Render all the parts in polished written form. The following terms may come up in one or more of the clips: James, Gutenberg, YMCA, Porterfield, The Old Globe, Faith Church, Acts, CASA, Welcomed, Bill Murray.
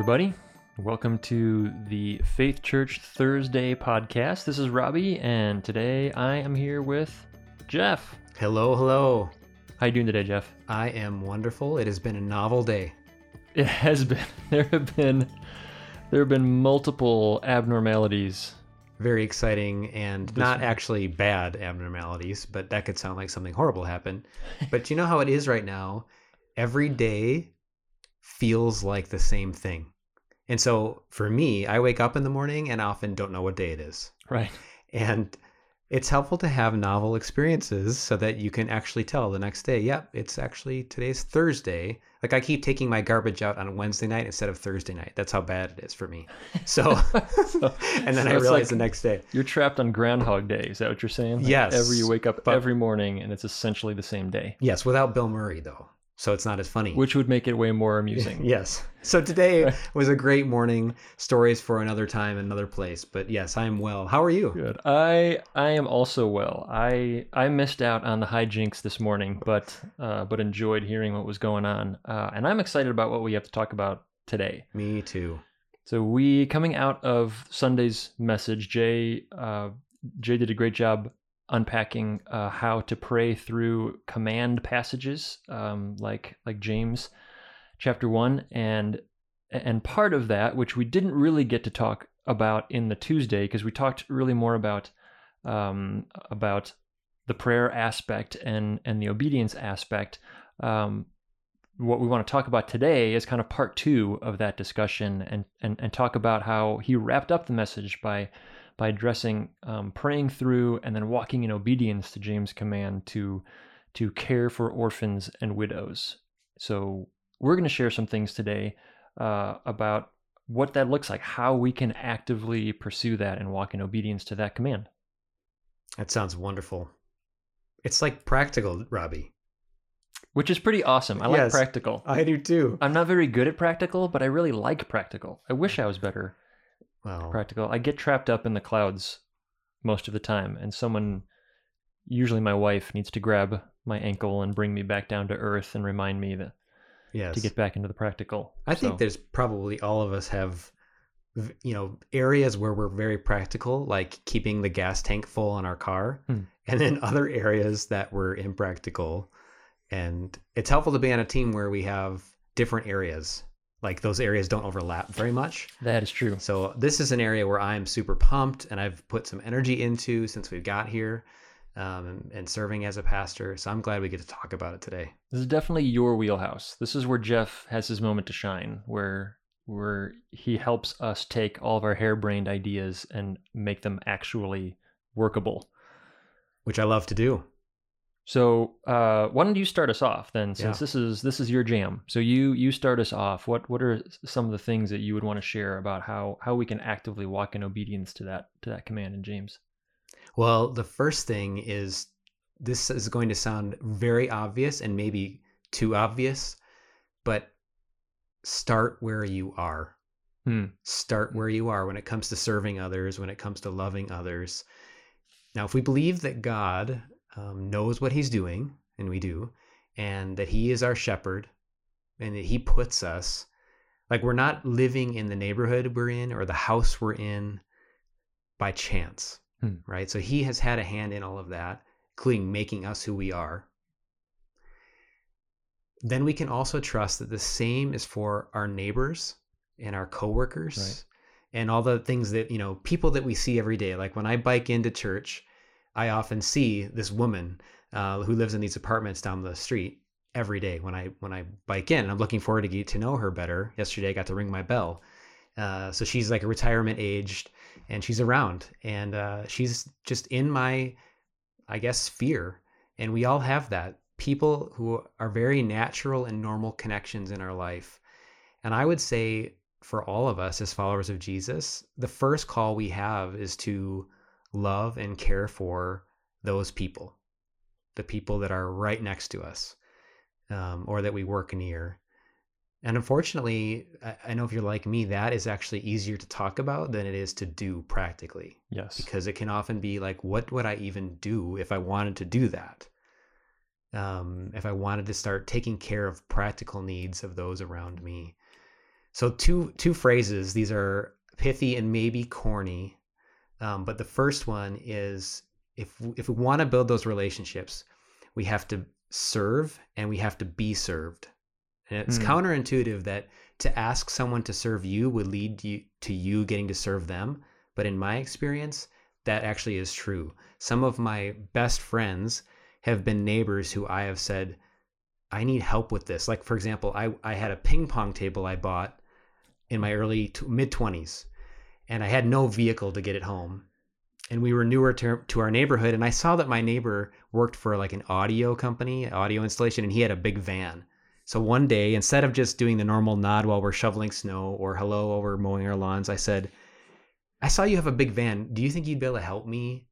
everybody. Welcome to the Faith Church Thursday podcast. This is Robbie, and today I am here with Jeff. Hello, hello. How you doing today, Jeff? I am wonderful. It has been a novel day. It has been. There have been multiple abnormalities. Very exciting and not actually bad abnormalities, but that could sound like something horrible happened. But you know how it is right now. Every day feels like the same thing. And so for me, I wake up in the morning and often don't know what day it is. Right. And it's helpful to have novel experiences so that you can actually tell the next day, yep, it's actually today's Thursday. Like I keep taking my garbage out on Wednesday night instead of Thursday night. That's how bad it is for me. So I realize like the next day. You're trapped on Groundhog Day. Is that what you're saying? Like yes. You wake up every morning and it's essentially the same day. Yes, without Bill Murray though. So it's not as funny. Which would make it way more amusing. Yes. So today was a great morning. Stories for another time, another place. But yes, I am well. How are you? Good. I am also well. I missed out on the hijinks this morning, but enjoyed hearing what was going on. And I'm excited about what we have to talk about today. Me too. So coming out of Sunday's message, Jay did a great job unpacking how to pray through command passages like James chapter 1 and part of that, which we didn't really get to talk about in the Tuesday because we talked really more about the prayer aspect and the obedience aspect. What we want to talk about today is kind of part two of that discussion and talk about how he wrapped up the message by addressing praying through and then walking in obedience to James' command to care for orphans and widows. So we're going to share some things today about what that looks like, how we can actively pursue that and walk in obedience to that command. That sounds wonderful. It's like practical, Robbie. Which is pretty awesome. Yes, like practical. I do too. I'm not very good at practical, but I really like practical. I wish I was better. Wow. Practical. I get trapped up in the clouds most of the time, and someone, usually my wife, needs to grab my ankle and bring me back down to earth and remind me that to get back into the practical. I think there's probably all of us have, areas where we're very practical, like keeping the gas tank full on our car, and then other areas that we're impractical. And it's helpful to be on a team where we have different areas. Like those areas don't overlap very much. That is true. So this is an area where I'm super pumped and I've put some energy into since we've got here and serving as a pastor. So I'm glad we get to talk about it today. This is definitely your wheelhouse. This is where Jeff has his moment to shine, where he helps us take all of our harebrained ideas and make them actually workable. Which I love to do. So why don't you start us off then, since this is your jam. So you start us off. What are some of the things that you would want to share about how we can actively walk in obedience to that command in James? Well, the first thing is, this is going to sound very obvious and maybe too obvious, but start where you are. Start where you are when it comes to serving others, when it comes to loving others. Now, if we believe that God knows what he's doing, and we do, and that he is our shepherd, and that he puts us, like we're not living in the neighborhood we're in or the house we're in by chance, right? So he has had a hand in all of that, including making us who we are. Then we can also trust that the same is for our neighbors and our coworkers, right, and all the things that, people that we see every day. Like when I bike into church, I often see this woman who lives in these apartments down the street every day when I bike in. And I'm looking forward to get to know her better. Yesterday, I got to ring my bell. So she's like a retirement aged, and she's around. And she's just in my, I guess, sphere. And we all have that. People who are very natural and normal connections in our life. And I would say for all of us as followers of Jesus, the first call we have is to love and care for those people, the people that are right next to us or that we work near. And unfortunately, I know if you're like me, that is actually easier to talk about than it is to do practically. Yes. Because it can often be like, what would I even do if I wanted to do that? If I wanted to start taking care of practical needs of those around me. So two phrases. These are pithy and maybe corny, but the first one is if we want to build those relationships, we have to serve and we have to be served. And it's counterintuitive that to ask someone to serve you would lead you to you getting to serve them. But in my experience, that actually is true. Some of my best friends have been neighbors who I have said, I need help with this. Like, for example, I had a ping pong table I bought in my early to mid-20s, and I had no vehicle to get it home. And we were newer to our neighborhood, and I saw that my neighbor worked for like an audio company, audio installation, and he had a big van. So one day, instead of just doing the normal nod while we're shoveling snow or hello while we're mowing our lawns, I said, I saw you have a big van. Do you think you'd be able to help me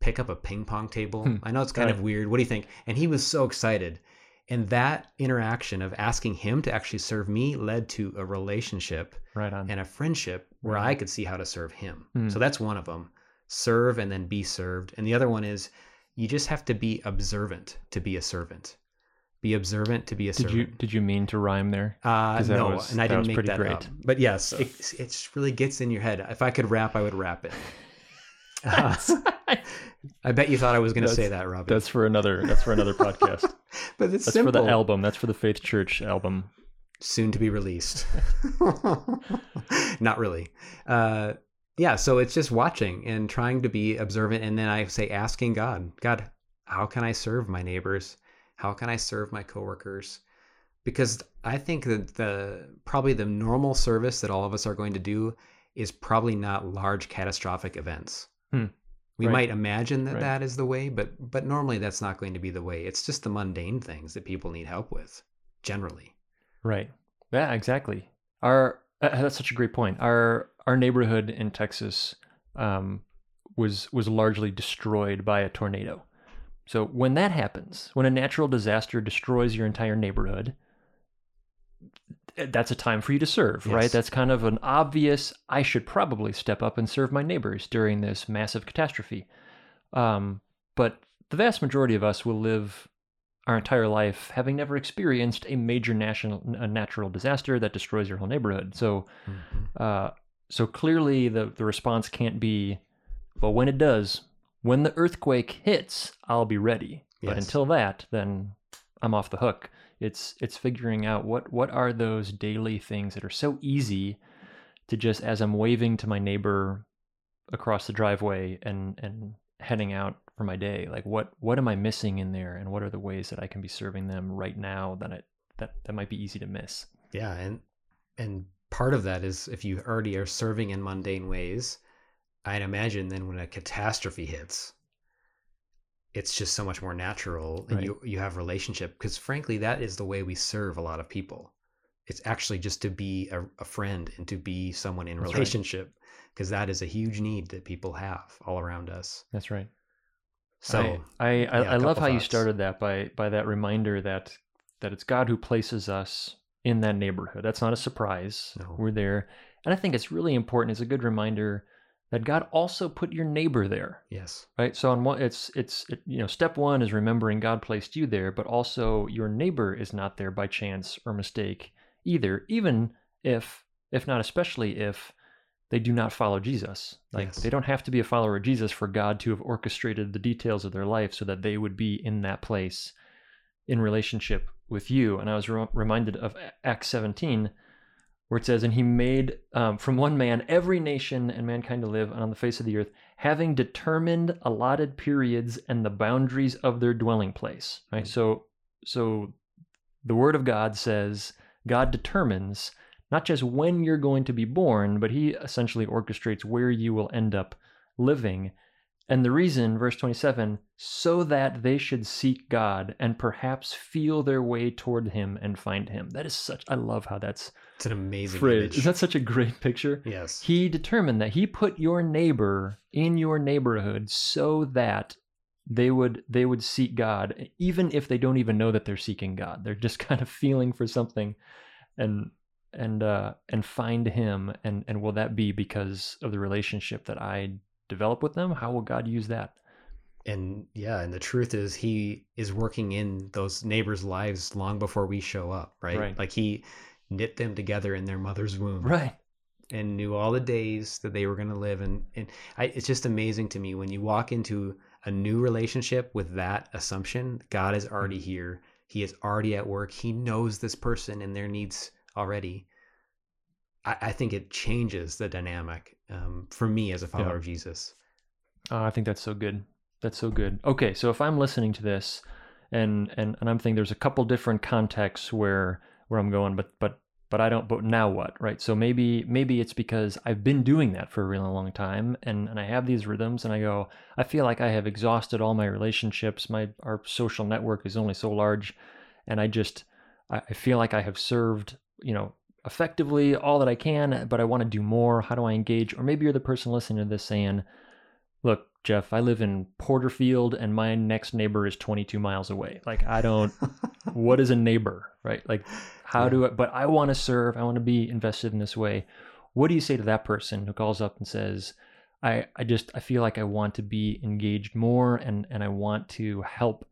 pick up a ping pong table? I know it's kind of weird. What do you think? And he was so excited. And that interaction of asking him to actually serve me led to a relationship and a friendship where I could see how to serve him. So that's one of them. Serve and then be served. And the other one is you just have to be observant to be a servant. Be observant to be a servant. Did you mean to rhyme there? No, and I didn't make that up. But yes, so it really gets in your head. If I could rap, I would rap it. I bet you thought I was going to say that, Robin. That's for another podcast. But it's simple. That's for the album. That's for the Faith Church album, soon to be released. Not really. Yeah. So it's just watching and trying to be observant, and then I say asking God, how can I serve my neighbors? How can I serve my coworkers? Because I think that probably the normal service that all of us are going to do is probably not large catastrophic events. We might imagine that that is the way, but normally that's not going to be the way. It's just the mundane things that people need help with, generally. Right. Yeah, exactly. That's such a great point. Our neighborhood in Texas was largely destroyed by a tornado. So when that happens, when a natural disaster destroys your entire neighborhood, that's a time for you to serve, right? That's kind of an obvious, I should probably step up and serve my neighbors during this massive catastrophe. But the vast majority of us will live our entire life having never experienced a major natural disaster that destroys your whole neighborhood. So so clearly the response can't be, well, when it does, when the earthquake hits, I'll be ready. But until that, then I'm off the hook. It's figuring out what are those daily things that are so easy to just, as I'm waving to my neighbor across the driveway and heading out for my day, like what am I missing in there, and what are the ways that I can be serving them right now that might be easy to miss. Yeah, and part of that is if you already are serving in mundane ways, I'd imagine then when a catastrophe hits, it's just so much more natural, and you have relationship, because frankly, that is the way we serve a lot of people. It's actually just to be a friend and to be someone in relationship, because that is a huge need that people have all around us. That's right. So I love how you started that by that reminder that it's God who places us in that neighborhood. That's not a surprise. No. We're there. And I think it's really important. It's a good reminder that God also put your neighbor there. Yes. Right. So step one is remembering God placed you there, but also your neighbor is not there by chance or mistake either, even if not especially if they do not follow Jesus. Like they don't have to be a follower of Jesus for God to have orchestrated the details of their life so that they would be in that place in relationship with you. And I was reminded of Acts 17, where it says, and he made from one man every nation and mankind to live on the face of the earth, having determined allotted periods and the boundaries of their dwelling place. Right. So the word of God says God determines not just when you're going to be born, but he essentially orchestrates where you will end up living. And the reason, verse 27, so that they should seek God and perhaps feel their way toward him and find him. That is such, I love how that's it's an amazing phrase. Image. Is that such a great picture? Yes. He determined that he put your neighbor in your neighborhood so that they would seek God, even if they don't even know that they're seeking God. They're just kind of feeling for something and find him. And will that be because of the relationship that I develop with them? How will God use that? And yeah, and the truth is he is working in those neighbors' lives long before we show up, right? Like he knit them together in their mother's womb. Right. And knew all the days that they were going to live. And it's just amazing to me when you walk into a new relationship with that assumption, God is already here. He is already at work. He knows this person and their needs already. I think it changes the dynamic for me as a follower of Jesus. I think that's so good. That's so good. Okay, so if I'm listening to this and I'm thinking there's a couple different contexts where I'm going, but I don't, but now what, right? So maybe it's because I've been doing that for a really long time and I have these rhythms and I go, I feel like I have exhausted all my relationships. Our social network is only so large and I feel like I have served, effectively all that I can, but I want to do more. How do I engage? Or maybe you're the person listening to this saying, look, Jeff, I live in Porterfield and my next neighbor is 22 miles away. Like, I don't, what is a neighbor, right? Like, how do I, but I want to serve. I want to be invested in this way. What do you say to that person who calls up and says, I feel like I want to be engaged more and I want to help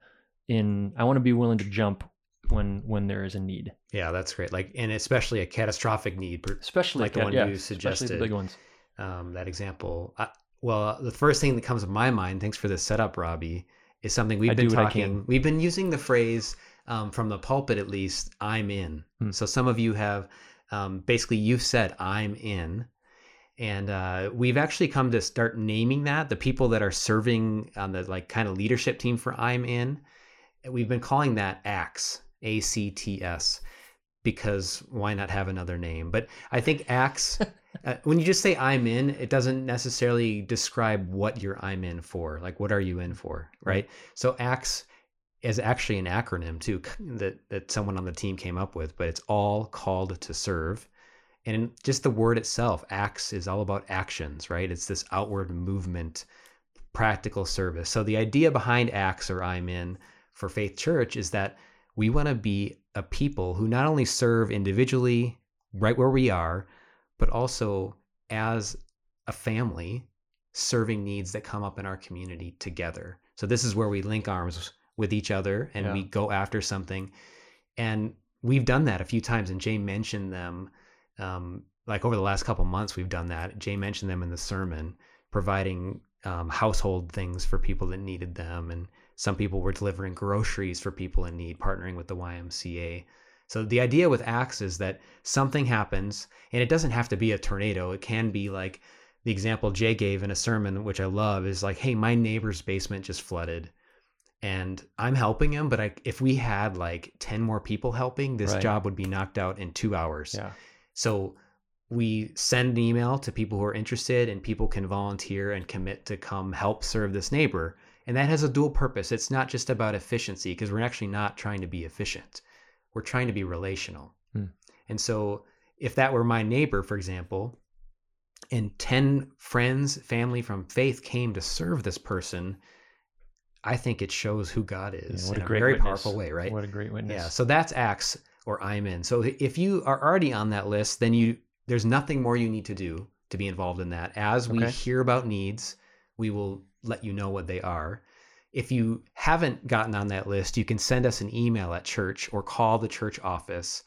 I want to be willing to jump when there is a need. Yeah, that's great. Like, and especially a catastrophic need, especially like the one you suggested, especially the big ones. That example. Well, the first thing that comes to my mind, thanks for this setup, Robbie, is something we've been talking. We've been using the phrase from the pulpit, at least, I'm in. So some of you have basically you've said I'm in. And we've actually come to start naming that the people that are serving on the like kind of leadership team for I'm in. We've been calling that Acts. ACTS, because why not have another name? But I think Acts, when you just say I'm in, it doesn't necessarily describe what you're I'm in for. Like, what are you in for, right? So Acts is actually an acronym too that someone on the team came up with, but it's all called to serve. And just the word itself, Acts, is all about actions, right? It's this outward movement, practical service. So the idea behind Acts or I'm in for Faith Church is that we want to be a people who not only serve individually right where we are, but also as a family serving needs that come up in our community together. So this is where we link arms with each other and we go after something. And we've done that a few times. And Jay mentioned them, like over the last couple months, we've done that. Jay mentioned them in the sermon, providing household things for people that needed them. And some people were delivering groceries for people in need, partnering with the YMCA. So the idea with Acts is that something happens, and it doesn't have to be a tornado. It can be like the example Jay gave in a sermon, which I love, is like, hey, my neighbor's basement just flooded, and I'm helping him, but if we had like 10 more people helping, this job would be knocked out in 2 hours. Yeah. So we send an email to people who are interested, and people can volunteer and commit to come help serve this neighbor. And that has a dual purpose. It's not just about efficiency, because we're actually not trying to be efficient. We're trying to be relational. And so if that were my neighbor, for example, and 10 friends, family from faith came to serve this person, I think it shows who God is in a very powerful way, right? What a great witness. Yeah. So that's Acts or I'm in. So if you are already on that list, then there's nothing more you need to do to be involved in that. As we hear about needs, we will let you know what they are. If you haven't gotten on that list, you can send us an email at church or call the church office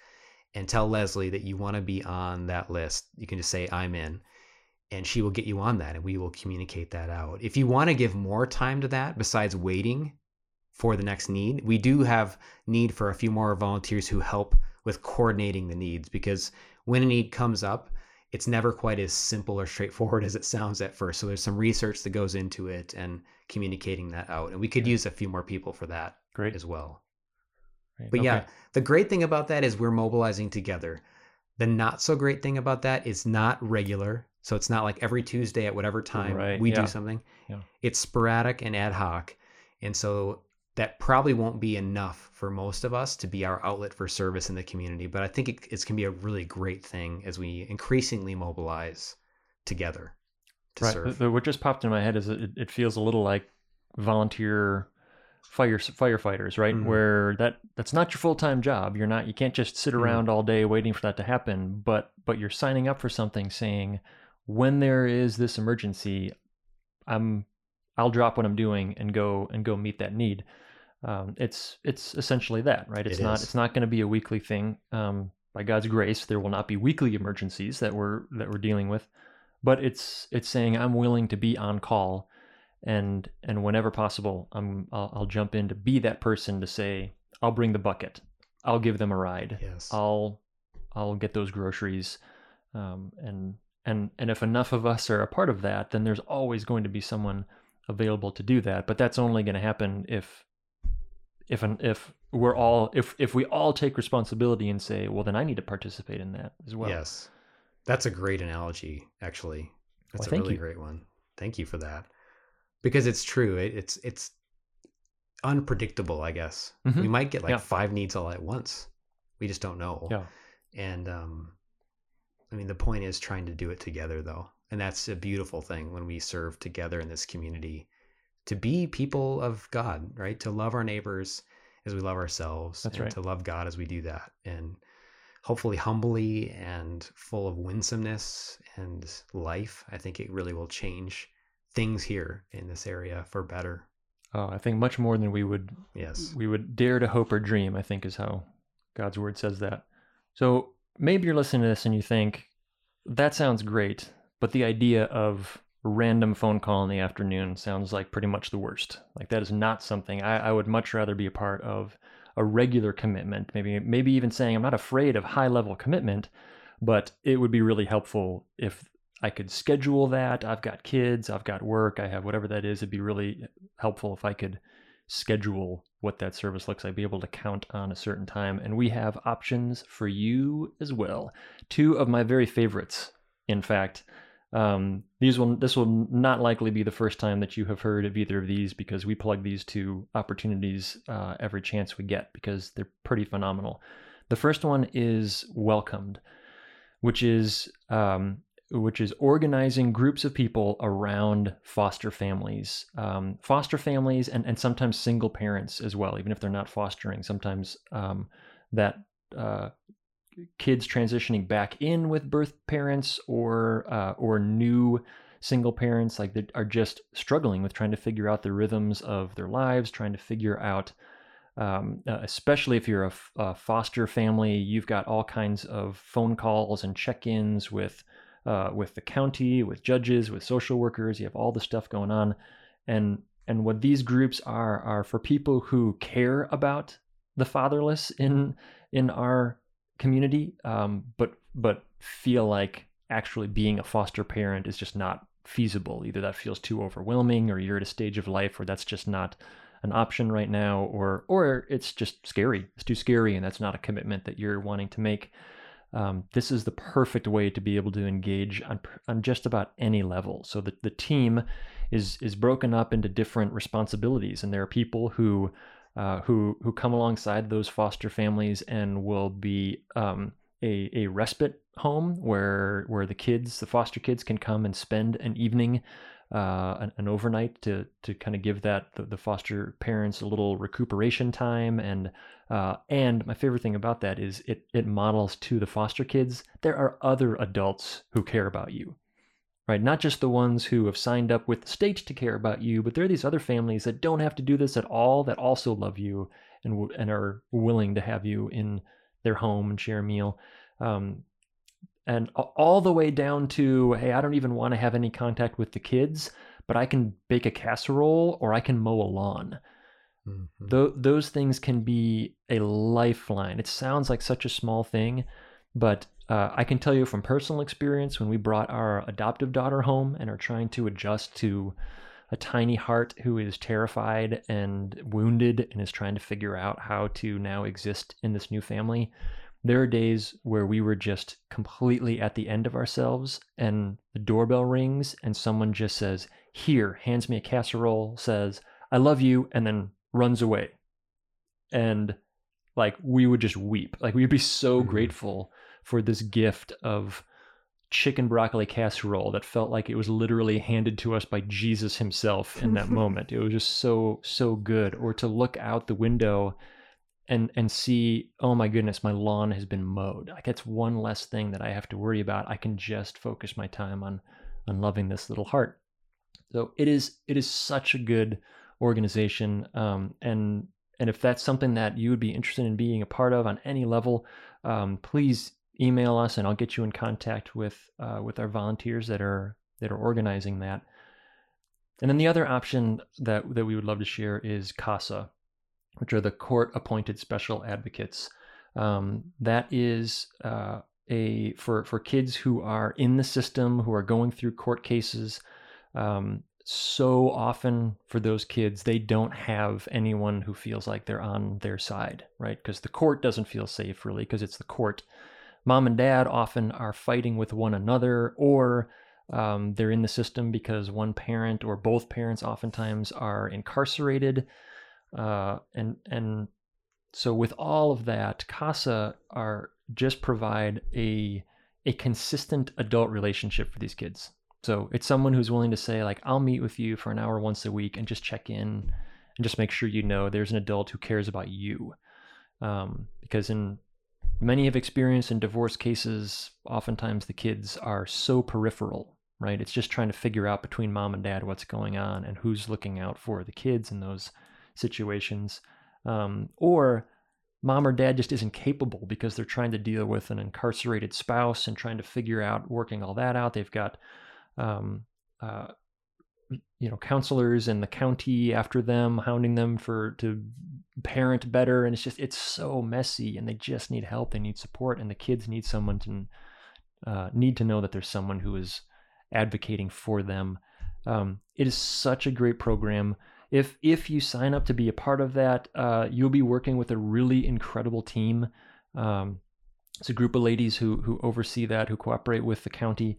and tell Leslie that you want to be on that list. You can just say, I'm in, and she will get you on that, and we will communicate that out. If you want to give more time to that, besides waiting for the next need, we do have need for a few more volunteers who help with coordinating the needs, because when a need comes up, it's never quite as simple or straightforward as it sounds at first. So there's some research that goes into it and communicating that out. And we could use a few more people for that as well. Great. But the great thing about that is we're mobilizing together. The not so great thing about that is not regular. So it's not like every Tuesday at whatever time we do something. Yeah. It's sporadic and ad hoc. And so that probably won't be enough for most of us to be our outlet for service in the community. But I think it can be a really great thing as we increasingly mobilize together to serve. What just popped in my head is it feels a little like volunteer firefighters, right? Mm-hmm. Where that's not your full-time job. You can't just sit around all day waiting for that to happen, but you're signing up for something saying, when there is this emergency, I'll drop what I'm doing and go meet that need. It's essentially that, right? It's not going to be a weekly thing. By God's grace, there will not be weekly emergencies that we're dealing with, but it's saying I'm willing to be on call, and whenever possible, I'll jump in to be that person to say I'll bring the bucket, I'll give them a ride, yes. I'll get those groceries, and if enough of us are a part of that, then there's always going to be someone available to do that. But that's only going to happen if we all take responsibility and say, well, then I need to participate in that as well. Yes. That's a great analogy, actually. That's a really great one. Thank you for that. Because it's true. It's unpredictable, I guess. Mm-hmm. We might get like five needs all at once. We just don't know. Yeah. And I mean, the point is trying to do it together, though. And that's a beautiful thing when we serve together in this community to be people of God, right? To love our neighbors as we love ourselves. That's right. To love God as we do that. And hopefully humbly and full of winsomeness and life. I think it really will change things here in this area for better. Oh, I think much more than we would dare to hope or dream, I think is how God's word says that. So maybe you're listening to this and you think, that sounds great, but the idea of random phone call in the afternoon sounds like pretty much the worst. Like that is not something I would much rather be a part of. A regular commitment, maybe even saying I'm not afraid of high level commitment, but it would be really helpful if I could schedule that. I've got kids, I've got work, I have whatever that is. It'd be really helpful if I could schedule what that service looks like, be able to count on a certain time. And we have options for you as well. Two of my very favorites, in fact. This will not likely be the first time that you have heard of either of these, because we plug these two opportunities every chance we get, because they're pretty phenomenal. The first one is Welcomed, which is organizing groups of people around foster families, and sometimes single parents as well, even if they're not fostering. Sometimes kids transitioning back in with birth parents or new single parents, like that are just struggling with trying to figure out the rhythms of their lives, trying to figure out, especially if you're a foster family, you've got all kinds of phone calls and check-ins with the county, with judges, with social workers. You have all the stuff going on, and what these groups are for people who care about the fatherless in our community, but feel like actually being a foster parent is just not feasible. Either that feels too overwhelming, or you're at a stage of life where that's just not an option right now, or it's just scary. It's too scary, and that's not a commitment that you're wanting to make. This is the perfect way to be able to engage on just about any level. So the team is broken up into different responsibilities, and there are people who come alongside those foster families and will be a respite home where the foster kids can come and spend an evening, an overnight to kind of give the foster parents a little recuperation time. And my favorite thing about that is it models to the foster kids, there are other adults who care about you. Right, not just the ones who have signed up with the state to care about you, but there are these other families that don't have to do this at all, that also love you and are willing to have you in their home and share a meal. And all the way down to, hey, I don't even want to have any contact with the kids, but I can bake a casserole or I can mow a lawn. Mm-hmm. Those things can be a lifeline. It sounds like such a small thing, but I can tell you from personal experience, when we brought our adoptive daughter home and are trying to adjust to a tiny heart who is terrified and wounded and is trying to figure out how to now exist in this new family, there are days where we were just completely at the end of ourselves, and the doorbell rings and someone just says, here, hands me a casserole, says, I love you, and then runs away. And like, we would just weep. Like, we'd be so grateful for this gift of chicken broccoli casserole that felt like it was literally handed to us by Jesus himself in that moment. It was just so, so good. Or to look out the window and see, oh my goodness, my lawn has been mowed. Like, that's one less thing that I have to worry about. I can just focus my time on loving this little heart. So it is such a good organization. And if that's something that you would be interested in being a part of on any level, please email us and I'll get you in contact with our volunteers that are organizing that. And then the other option that we would love to share is CASA, which are the court-appointed special advocates. That is for kids who are in the system, who are going through court cases. So often for those kids, they don't have anyone who feels like they're on their side, right? Because the court doesn't feel safe, really, because it's the court. Mom and dad often are fighting with one another, or they're in the system because one parent or both parents oftentimes are incarcerated. And so with all of that, CASA just provide a consistent adult relationship for these kids. So it's someone who's willing to say, like, I'll meet with you for an hour once a week and just check in and just make sure you know there's an adult who cares about you. Because in many of experience in divorce cases, oftentimes the kids are so peripheral, right? It's just trying to figure out between mom and dad what's going on and who's looking out for the kids in those situations. Or mom or dad just isn't capable because they're trying to deal with an incarcerated spouse and trying to figure out working all that out. They've got counselors in the county after them, hounding them to parent better. And it's so messy, and they just need help. They need support, and the kids need someone to know that there's someone who is advocating for them. It is such a great program. If you sign up to be a part of that, you'll be working with a really incredible team. It's a group of ladies who oversee that, who cooperate with the county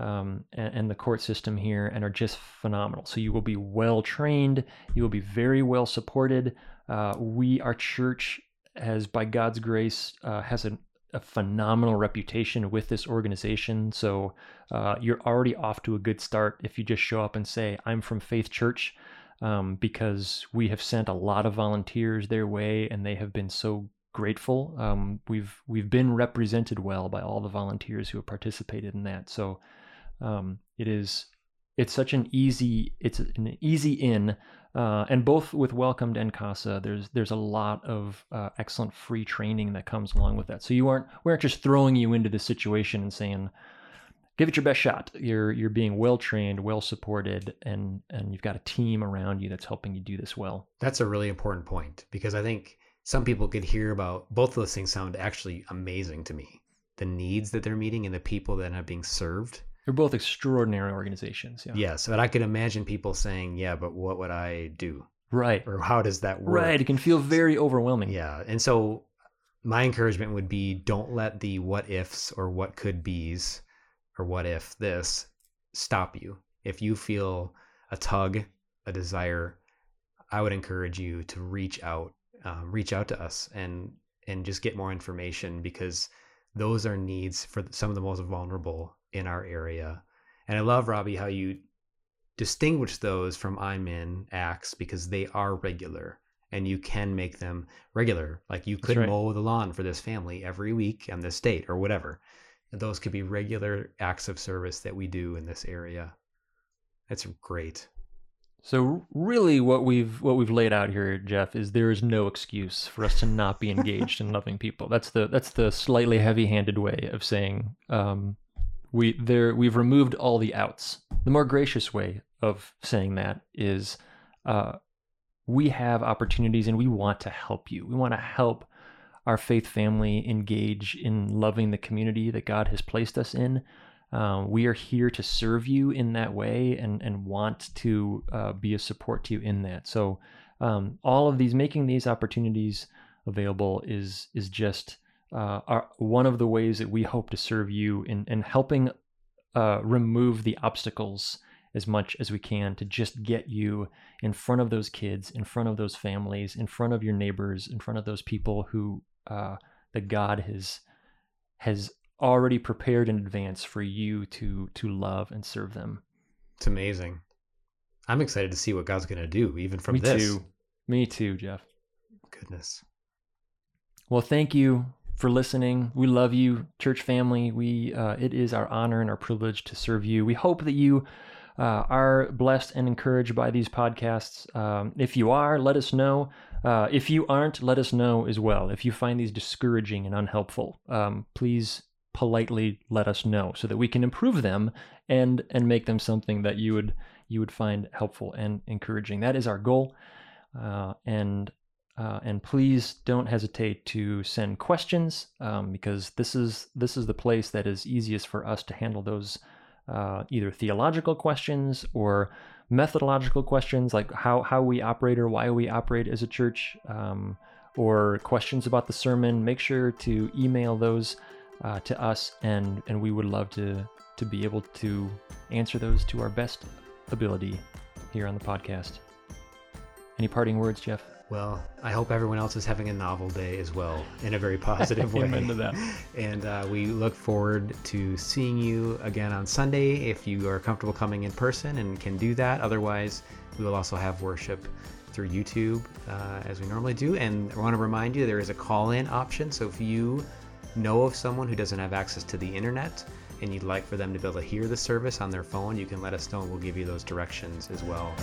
and the court system here, and are just phenomenal. So you will be well trained. You will be very well supported. Our church has, by God's grace, has a phenomenal reputation with this organization. So you're already off to a good start if you just show up and say, I'm from Faith Church. Because we have sent a lot of volunteers their way, and they have been so grateful. We've been represented well by all the volunteers who have participated in that. So it's an easy in, and both with Welcomed and CASA, there's a lot of excellent free training that comes along with that. So we aren't just throwing you into this situation and saying, give it your best shot. You're being well-trained, well-supported, and you've got a team around you that's helping you do this well. That's a really important point, because I think some people could hear about both of those things sound actually amazing to me. The needs that they're meeting and the people that are being served. They're both extraordinary organizations. Yeah. Yes, but I could imagine people saying, yeah, but what would I do? Right. Or how does that work? Right. It can feel very overwhelming. Yeah. And so my encouragement would be, don't let the what ifs or what could be's or what if this stop you. If you feel a tug, a desire, I would encourage you to reach out to us and just get more information, because those are needs for some of the most vulnerable in our area. And I love, Robbie, how you distinguish those from I'm in Acts, because they are regular and you can make them regular. Like you could mow the lawn for this family every week on this date or whatever. Those could be regular acts of service that we do in this area. That's great. So really what we've laid out here, Jeff, is there is no excuse for us to not be engaged in loving people. That's the slightly heavy-handed way of saying we've removed all the outs. The more gracious way of saying that is we have opportunities and we want to help you. We want to help our faith family engage in loving the community that God has placed us in. We are here to serve you in that way and want to be a support to you in that. So all of these, making these opportunities available is just one of the ways that we hope to serve you in helping remove the obstacles as much as we can to just get you in front of those kids, in front of those families, in front of your neighbors, in front of those people who that God has already prepared in advance for you to love and serve them. It's amazing. I'm excited to see what God's going to do, even from this. Me too, Jeff. Goodness. Well, thank you for listening. We love you, church family. It is our honor and our privilege to serve you. We hope that you are blessed and encouraged by these podcasts. If you are, let us know. If you aren't, let us know as well. If you find these discouraging and unhelpful, please politely let us know so that we can improve them and make them something that you would find helpful and encouraging. That is our goal. And please don't hesitate to send questions, because this is the place that is easiest for us to handle those either theological questions or methodological questions, like how we operate or why we operate as a church, or questions about the sermon. Make sure to email those to us, and we would love to be able to answer those to our best ability here on the podcast. Any parting words, Jeff? Well, I hope everyone else is having a novel day as well, in a very positive way. Amen to that. And we look forward to seeing you again on Sunday if you are comfortable coming in person and can do that. Otherwise, we will also have worship through YouTube as we normally do. And I want to remind you there is a call-in option. So if you know of someone who doesn't have access to the internet and you'd like for them to be able to hear the service on their phone, you can let us know and we'll give you those directions as well.